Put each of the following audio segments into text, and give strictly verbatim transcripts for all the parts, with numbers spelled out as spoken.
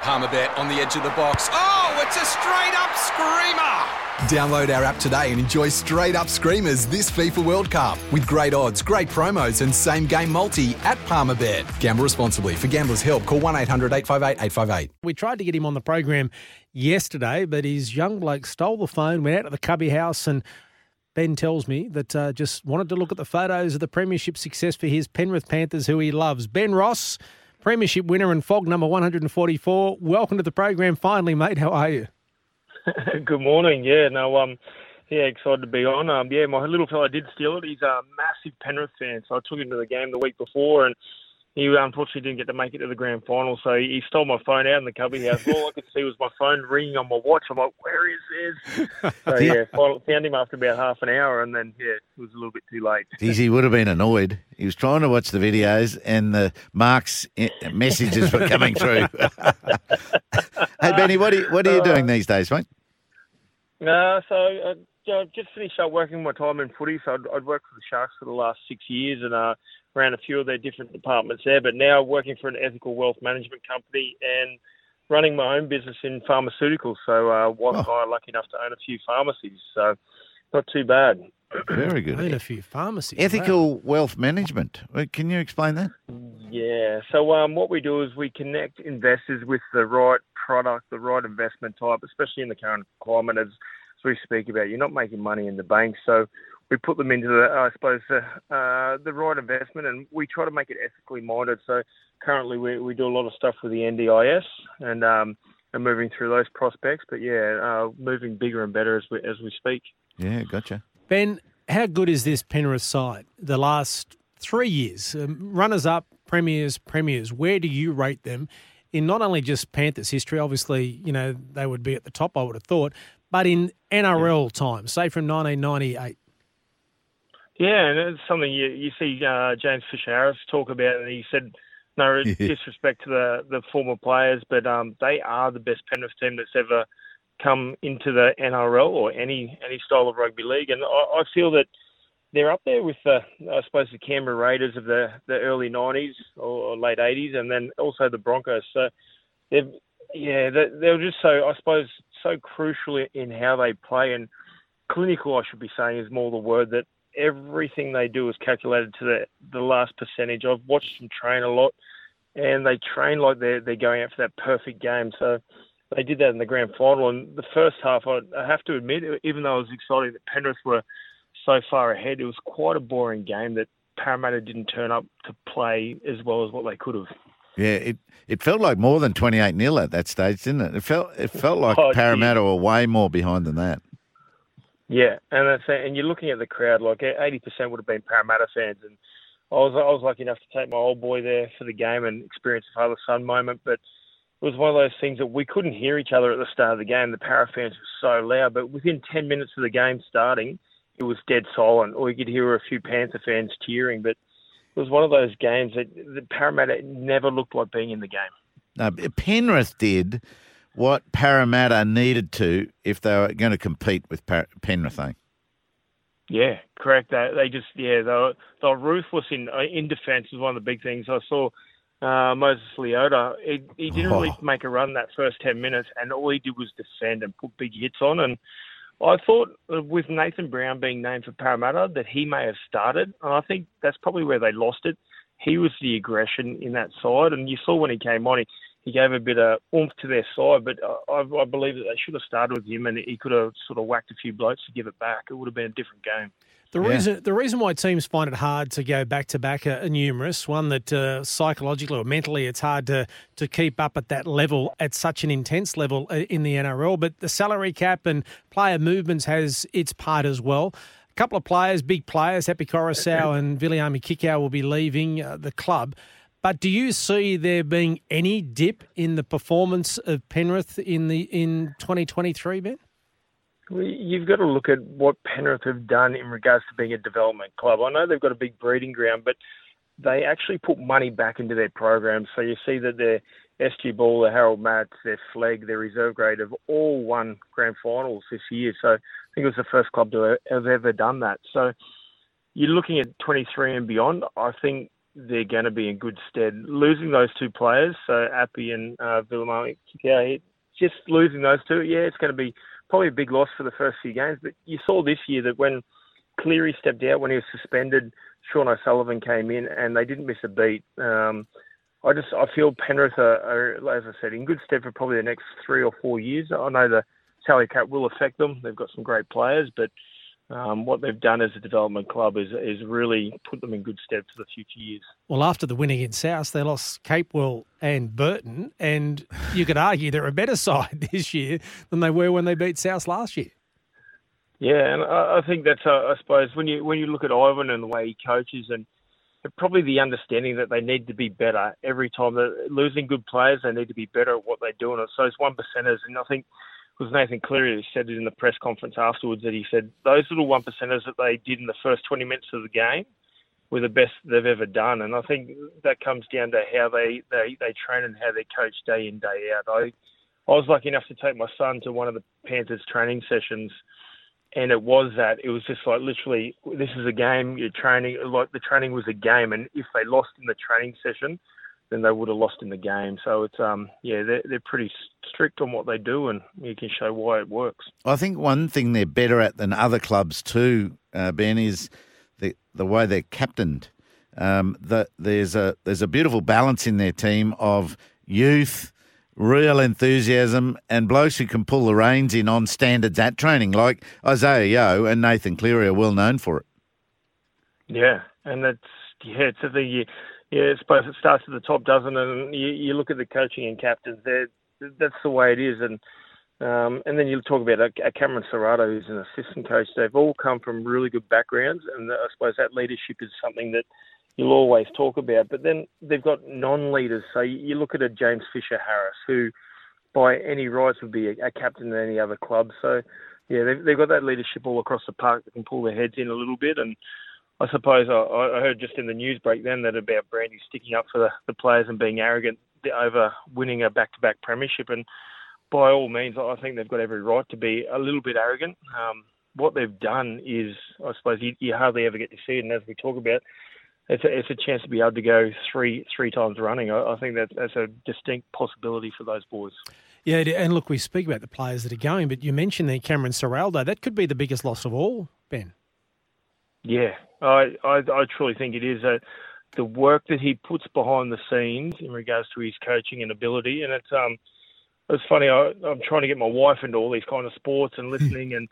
Palmerbet on the edge of the box. Oh, it's a straight-up screamer! Download our app today and enjoy straight-up screamers this FIFA World Cup with great odds, great promos and same-game multi at Palmerbet. Gamble responsibly. For Gamblers' Help, call one eight hundred eight five eight eight five eight. We tried to get him on the program yesterday, but his young bloke stole the phone, went out to the cubby house, and Ben tells me that uh, just wanted to look at the photos of the premiership success for his Penrith Panthers, who he loves. Ben Ross, premiership winner and F O G number one hundred forty-four. Welcome to the program finally, mate. How are you? Good morning. Yeah, no, um, yeah, excited to be on. Um, yeah, my little fella did steal it. He's a massive Penrith fan, so I took him to the game the week before, and he unfortunately didn't get to make it to the grand final, so he stole my phone out in the cubby house. All I could see was my phone ringing on my watch. I'm like, where is this? So, yeah, finally found him after about half an hour, and then, yeah, it was a little bit too late. Geez, he would have been annoyed. He was trying to watch the videos, and the Mark's messages were coming through. Hey, Benny, what are you, what are you doing these days, mate? Uh, so I uh, just finished up working my time in footy, so I'd, I'd worked for the Sharks for the last six years, and uh around a few of their different departments there, but now working for an ethical wealth management company and running my own business in pharmaceuticals. So uh, wife and I are lucky enough to own a few pharmacies, so not too bad. Very good. Own a few pharmacies. Ethical wow. wealth management. Can you explain that? Yeah. So um, what we do is we connect investors with the right product, the right investment type, especially in the current climate, as we speak about. You're not making money in the bank, so we put them into, the, I suppose, the, uh, the right investment, and we try to make it ethically minded. So currently we, we do a lot of stuff with the N D I S and um, and moving through those prospects. But, yeah, uh, moving bigger and better as we, as we speak. Yeah, gotcha. Ben, how good is this Penrith side the last three years? Um, runners-up, premiers, premiers. Where do you rate them in not only just Panthers history? Obviously, you know, they would be at the top, I would have thought, but in N R L yeah. time, say from nineteen ninety-eight. Yeah, and it's something you, you see uh, James Fisher-Harris talk about, and he said, no disrespect to the, the former players, but um, they are the best Penrith team that's ever come into the N R L or any, any style of rugby league. And I, I feel that they're up there with, the, I suppose, the Canberra Raiders of the, the early nineties or, or late eighties, and then also the Broncos. So, they've, yeah, they, they're just so, I suppose, so crucial in how they play. And clinical, I should be saying, is more the word that everything they do is calculated to the, the last percentage. I've watched them train a lot, and they train like they're, they're going out for that perfect game. So they did that in the grand final. And the first half, I, I have to admit, even though I was excited that Penrith were so far ahead, it was quite a boring game that Parramatta didn't turn up to play as well as what they could have. Yeah, it, it felt like more than twenty-eight nil at that stage, didn't it? It felt, it felt like oh, Parramatta yeah. were way more behind than that. Yeah, and that's, and you're looking at the crowd, like eighty percent would have been Parramatta fans, and I was I was lucky enough to take my old boy there for the game and experience the father-son moment, but it was one of those things that we couldn't hear each other at the start of the game. The Parra fans were so loud, but within ten minutes of the game starting, it was dead silent, or you could hear a few Panther fans cheering, but it was one of those games that the Parramatta never looked like being in the game. No, Penrith did what Parramatta needed to if they were going to compete with Par- Penrith. Eh? Yeah, correct. They, they just, yeah, they were, they were ruthless in in defence is one of the big things. I saw uh, Moses Leota. He, he didn't oh. really make a run that first ten minutes, and all he did was defend and put big hits on. And I thought with Nathan Brown being named for Parramatta that he may have started, and I think that's probably where they lost it. He was the aggression in that side, and you saw when he came on, he, He gave a bit of oomph to their side, but I, I believe that they should have started with him, and he could have sort of whacked a few blokes to give it back. It would have been a different game. The yeah. reason the reason why teams find it hard to go back-to-back are numerous. One, that uh, psychologically or mentally it's hard to, to keep up at that level, at such an intense level in the N R L. But the salary cap and player movements has its part as well. A couple of players, big players, Apisai Koroisau and Viliami Kikau will be leaving uh, the club. But do you see there being any dip in the performance of Penrith in the in twenty twenty-three, Ben? Well, you've got to look at what Penrith have done in regards to being a development club. I know they've got a big breeding ground, but they actually put money back into their program. So you see that their S G Ball, their Harold Matthews, their Fleg, their reserve grade have all won grand finals this year. So I think it was the first club to have ever done that. So you're looking at twenty-three and beyond. I think they're going to be in good stead. Losing those two players, so Appy and uh, Viliami Kikau, just losing those two, yeah, it's going to be probably a big loss for the first few games. But you saw this year that when Cleary stepped out, when he was suspended, Sean O'Sullivan came in and they didn't miss a beat. Um, I just I feel Penrith are, are, as I said, in good stead for probably the next three or four years. I know the salary cap will affect them. They've got some great players, but Um, what they've done as a development club is is really put them in good stead for the future years. Well, after the win against South, they lost Capewell and Burton, and you could argue they're a better side this year than they were when they beat South last year. Yeah, and I, I think that's, uh, I suppose, when you when you look at Ivan and the way he coaches, and probably the understanding that they need to be better every time. They're losing good players, they need to be better at what they do, and it's those one percenters, and I think because Nathan Cleary said it in the press conference afterwards that he said those little one percenters that they did in the first twenty minutes of the game were the best they've ever done. And I think that comes down to how they, they, they train and how they coach day in, day out. I I was lucky enough to take my son to one of the Panthers training sessions, and it was that. It was just like literally, this is a game, you're training. Like the training was a game, and if they lost in the training session, then they would have lost in the game. So it's um yeah, they're they're pretty strict on what they do, and you can show why it works. I think one thing they're better at than other clubs too, uh, Ben, is the the way they're captained. Um, the, there's a there's a beautiful balance in their team of youth, real enthusiasm, and blokes who can pull the reins in on standards at training, like Isaiah Yeo and Nathan Cleary are well known for it. Yeah, and that's yeah, it's a thing. You, Yeah, I suppose it starts at the top, doesn't it? And you, you look at the coaching and captains, that's the way it is. And um, and then you talk about a, a Cameron Ciraldo, who's an assistant coach. They've all come from really good backgrounds, and I suppose that leadership is something that you'll always talk about. But then they've got non-leaders. So you look at a James Fisher-Harris, who by any rights would be a, a captain at any other club. So, yeah, they've, they've got that leadership all across the park that can pull their heads in a little bit. And I suppose I, I heard just in the news break then that about Brandy sticking up for the, the players and being arrogant over winning a back-to-back premiership. And by all means, I think they've got every right to be a little bit arrogant. Um, what they've done is, I suppose, you, you hardly ever get to see it. And as we talk about, it's a, it's a chance to be able to go three three times running. I, I think that, that's a distinct possibility for those boys. Yeah, and look, we speak about the players that are going, but you mentioned there Cameron Ciraldo. That could be the biggest loss of all, Ben. Yeah, I, I I truly think it is. Uh, the work that he puts behind the scenes in regards to his coaching and ability, and it's um, it's funny. I, I'm trying to get my wife into all these kind of sports and listening, and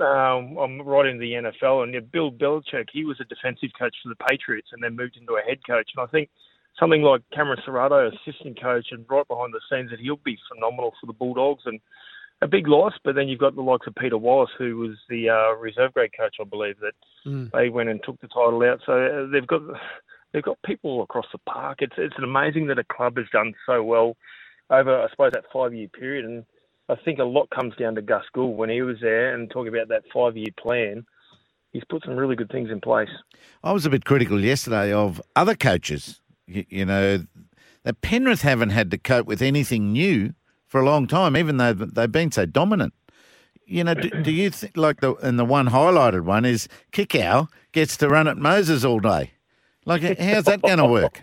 um, I'm right into the N F L. And Bill Belichick, he was a defensive coach for the Patriots, and then moved into a head coach. And I think something like Cameron Ciraldo, assistant coach, and right behind the scenes, that he'll be phenomenal for the Bulldogs. And a big loss, but then you've got the likes of Peter Wallace, who was the uh, reserve grade coach, I believe, that mm. they went and took the title out. So they've got they've got people across the park. It's it's amazing that a club has done so well over, I suppose, that five year period. And I think a lot comes down to Gus Gould when he was there and talking about that five year plan. He's put some really good things in place. I was a bit critical yesterday of other coaches. You, you know, that Penrith haven't had to cope with anything new for a long time, even though they've been so dominant. You know, do, do you think, like, the and the one highlighted one is Kikau gets to run at Moses all day. Like, how's that going to work?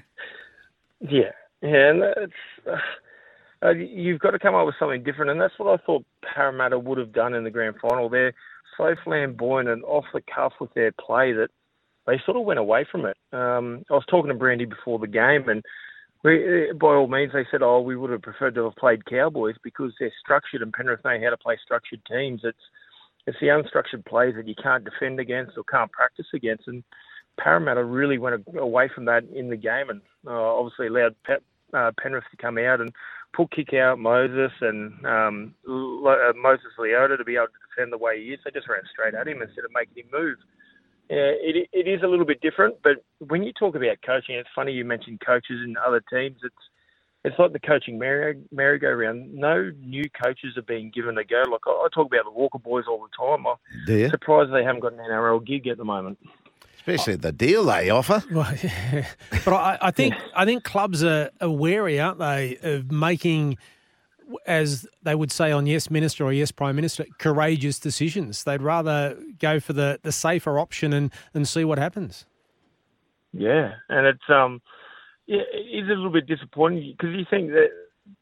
Yeah, yeah, and it's, uh, you've got to come up with something different, and that's what I thought Parramatta would have done in the grand final. They're so flamboyant and off the cuff with their play that they sort of went away from it. Um, I was talking to Brandy before the game, and We, by all means, they said, oh, we would have preferred to have played Cowboys because they're structured and Penrith know how to play structured teams. It's it's the unstructured plays that you can't defend against or can't practice against. And Parramatta really went away from that in the game and uh, obviously allowed Pep, uh, Penrith to come out and put kick out Moses and um, Moses Leota to be able to defend the way he is. They just ran straight at him instead of making him move. Yeah, it it is a little bit different, but when you talk about coaching, it's funny you mentioned coaches in other teams. It's it's like the coaching merry, merry-go-round. No new coaches are being given a go. Like I, I talk about the Walker boys all the time. I'm surprised they haven't got an N R L gig at the moment. Especially I, the deal they offer. Well, yeah. But I, I think yeah. I think clubs are, are wary, aren't they, of making, as they would say on Yes Minister or Yes Prime Minister, courageous decisions. They'd rather go for the, the safer option and, and see what happens. Yeah, and it's um, yeah, it is a little bit disappointing because you think that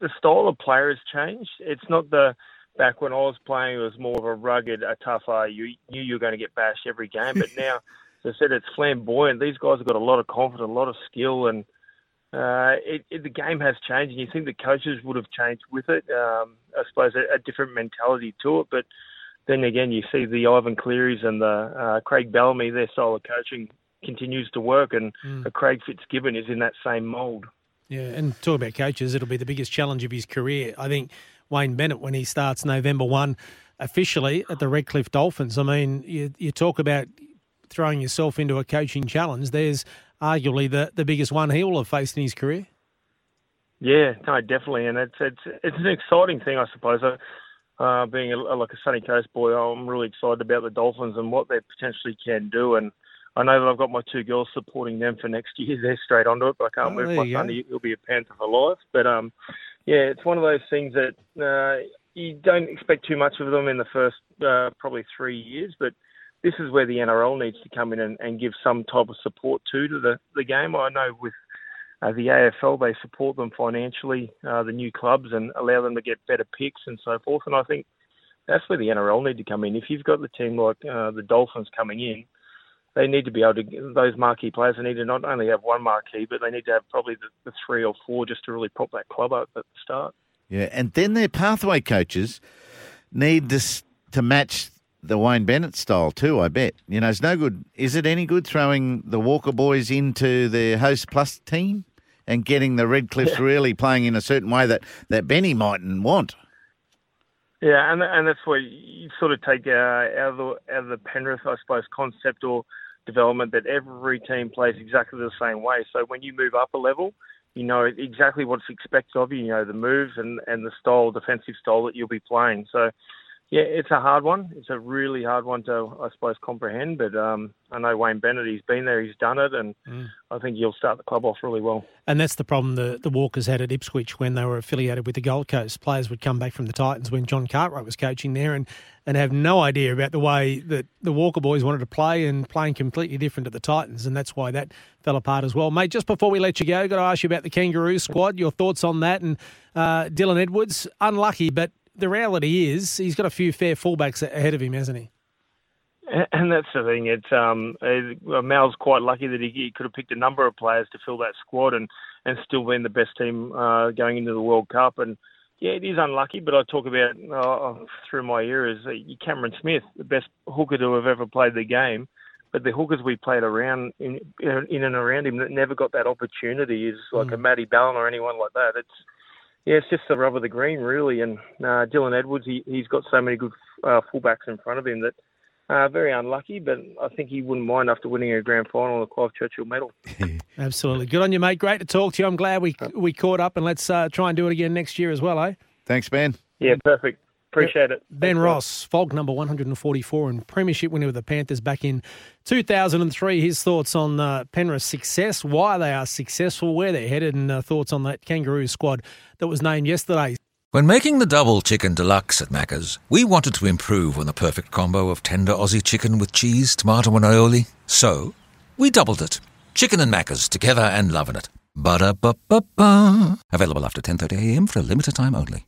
the style of player has changed. It's not the back when I was playing, it was more of a rugged, a tougher, you knew you were going to get bashed every game. But now, as I said, it's flamboyant. These guys have got a lot of confidence, a lot of skill, and Uh, it, it, the game has changed, and you think the coaches would have changed with it. Um, I suppose a, a different mentality to it, but then again, you see the Ivan Clearys and the uh, Craig Bellamy, their style of coaching continues to work, and mm. Craig Fitzgibbon is in that same mould. Yeah, and talk about coaches, it'll be the biggest challenge of his career. I think Wayne Bennett, when he starts November first officially at the Redcliffe Dolphins, I mean, you, you talk about throwing yourself into a coaching challenge, there's arguably the, the biggest one he will have faced in his career. Yeah, no, definitely. And it's it's, it's an exciting thing, I suppose. Uh, being a, like a Sunny Coast boy, I'm really excited about the Dolphins and what they potentially can do. And I know that I've got my two girls supporting them for next year. They're straight onto it, but I can't oh, move my son. He'll be a Panther for life. But, um, yeah, it's one of those things that uh, you don't expect too much of them in the first uh, probably three years, but this is where the N R L needs to come in and, and give some type of support too to the, the game. I know with uh, the A F L, they support them financially, uh, the new clubs, and allow them to get better picks and so forth. And I think that's where the N R L need to come in. If you've got the team like uh, the Dolphins coming in, they need to be able to, those marquee players, they need to not only have one marquee, but they need to have probably the, the three or four just to really prop that club up at the start. Yeah, and then their pathway coaches need this to match the Wayne Bennett style too, I bet. You know, it's no good. Is it any good throwing the Walker boys into the Host Plus team and getting the Redcliffs yeah. really playing in a certain way that, that Benny mightn't want? Yeah, and and that's where you sort of take uh, out, of the, out of the Penrith, I suppose, concept or development that every team plays exactly the same way. So when you move up a level, you know exactly what's expected of you. You know the moves and, and the style, defensive style that you'll be playing. So yeah, it's a hard one. It's a really hard one to, I suppose, comprehend. But um, I know Wayne Bennett, he's been there, he's done it, and mm. I think he'll start the club off really well. And that's the problem the, the Walkers had at Ipswich when they were affiliated with the Gold Coast. Players would come back from the Titans when John Cartwright was coaching there and, and have no idea about the way that the Walker boys wanted to play and playing completely different at the Titans, and that's why that fell apart as well. Mate, just before we let you go, got to ask you about the Kangaroo squad, your thoughts on that, and uh, Dylan Edwards, unlucky, but the reality is he's got a few fair fullbacks ahead of him, hasn't he? And that's the thing. It's um, Mal's quite lucky that he could have picked a number of players to fill that squad and, and still been the best team uh, going into the World Cup. And, yeah, it is unlucky, but I talk about uh, through my ears Cameron Smith, the best hooker to have ever played the game. But the hookers we played around in, in and around him that never got that opportunity is like mm. a Matty Ballon or anyone like that. It's Yeah, it's just the rub of the green, really. And uh, Dylan Edwards, he, he's got so many good uh, fullbacks in front of him that uh, very unlucky, but I think he wouldn't mind after winning a grand final and the Clive Churchill medal. Absolutely. Good on you, mate. Great to talk to you. I'm glad we we caught up, and let's uh, try and do it again next year as well, eh? Thanks, Ben. Yeah, perfect. Appreciate it. Ben Ross, Fog number one hundred forty-four and premiership winner with the Panthers back in two thousand three. His thoughts on uh, Penrith's success, why they are successful, where they're headed, and uh, thoughts on that Kangaroo squad that was named yesterday. When making the double chicken deluxe at Macca's, we wanted to improve on the perfect combo of tender Aussie chicken with cheese, tomato and aioli. So we doubled it. Chicken and Macca's, together and loving it. Ba-da-ba-ba-ba. Available after ten thirty a m for a limited time only.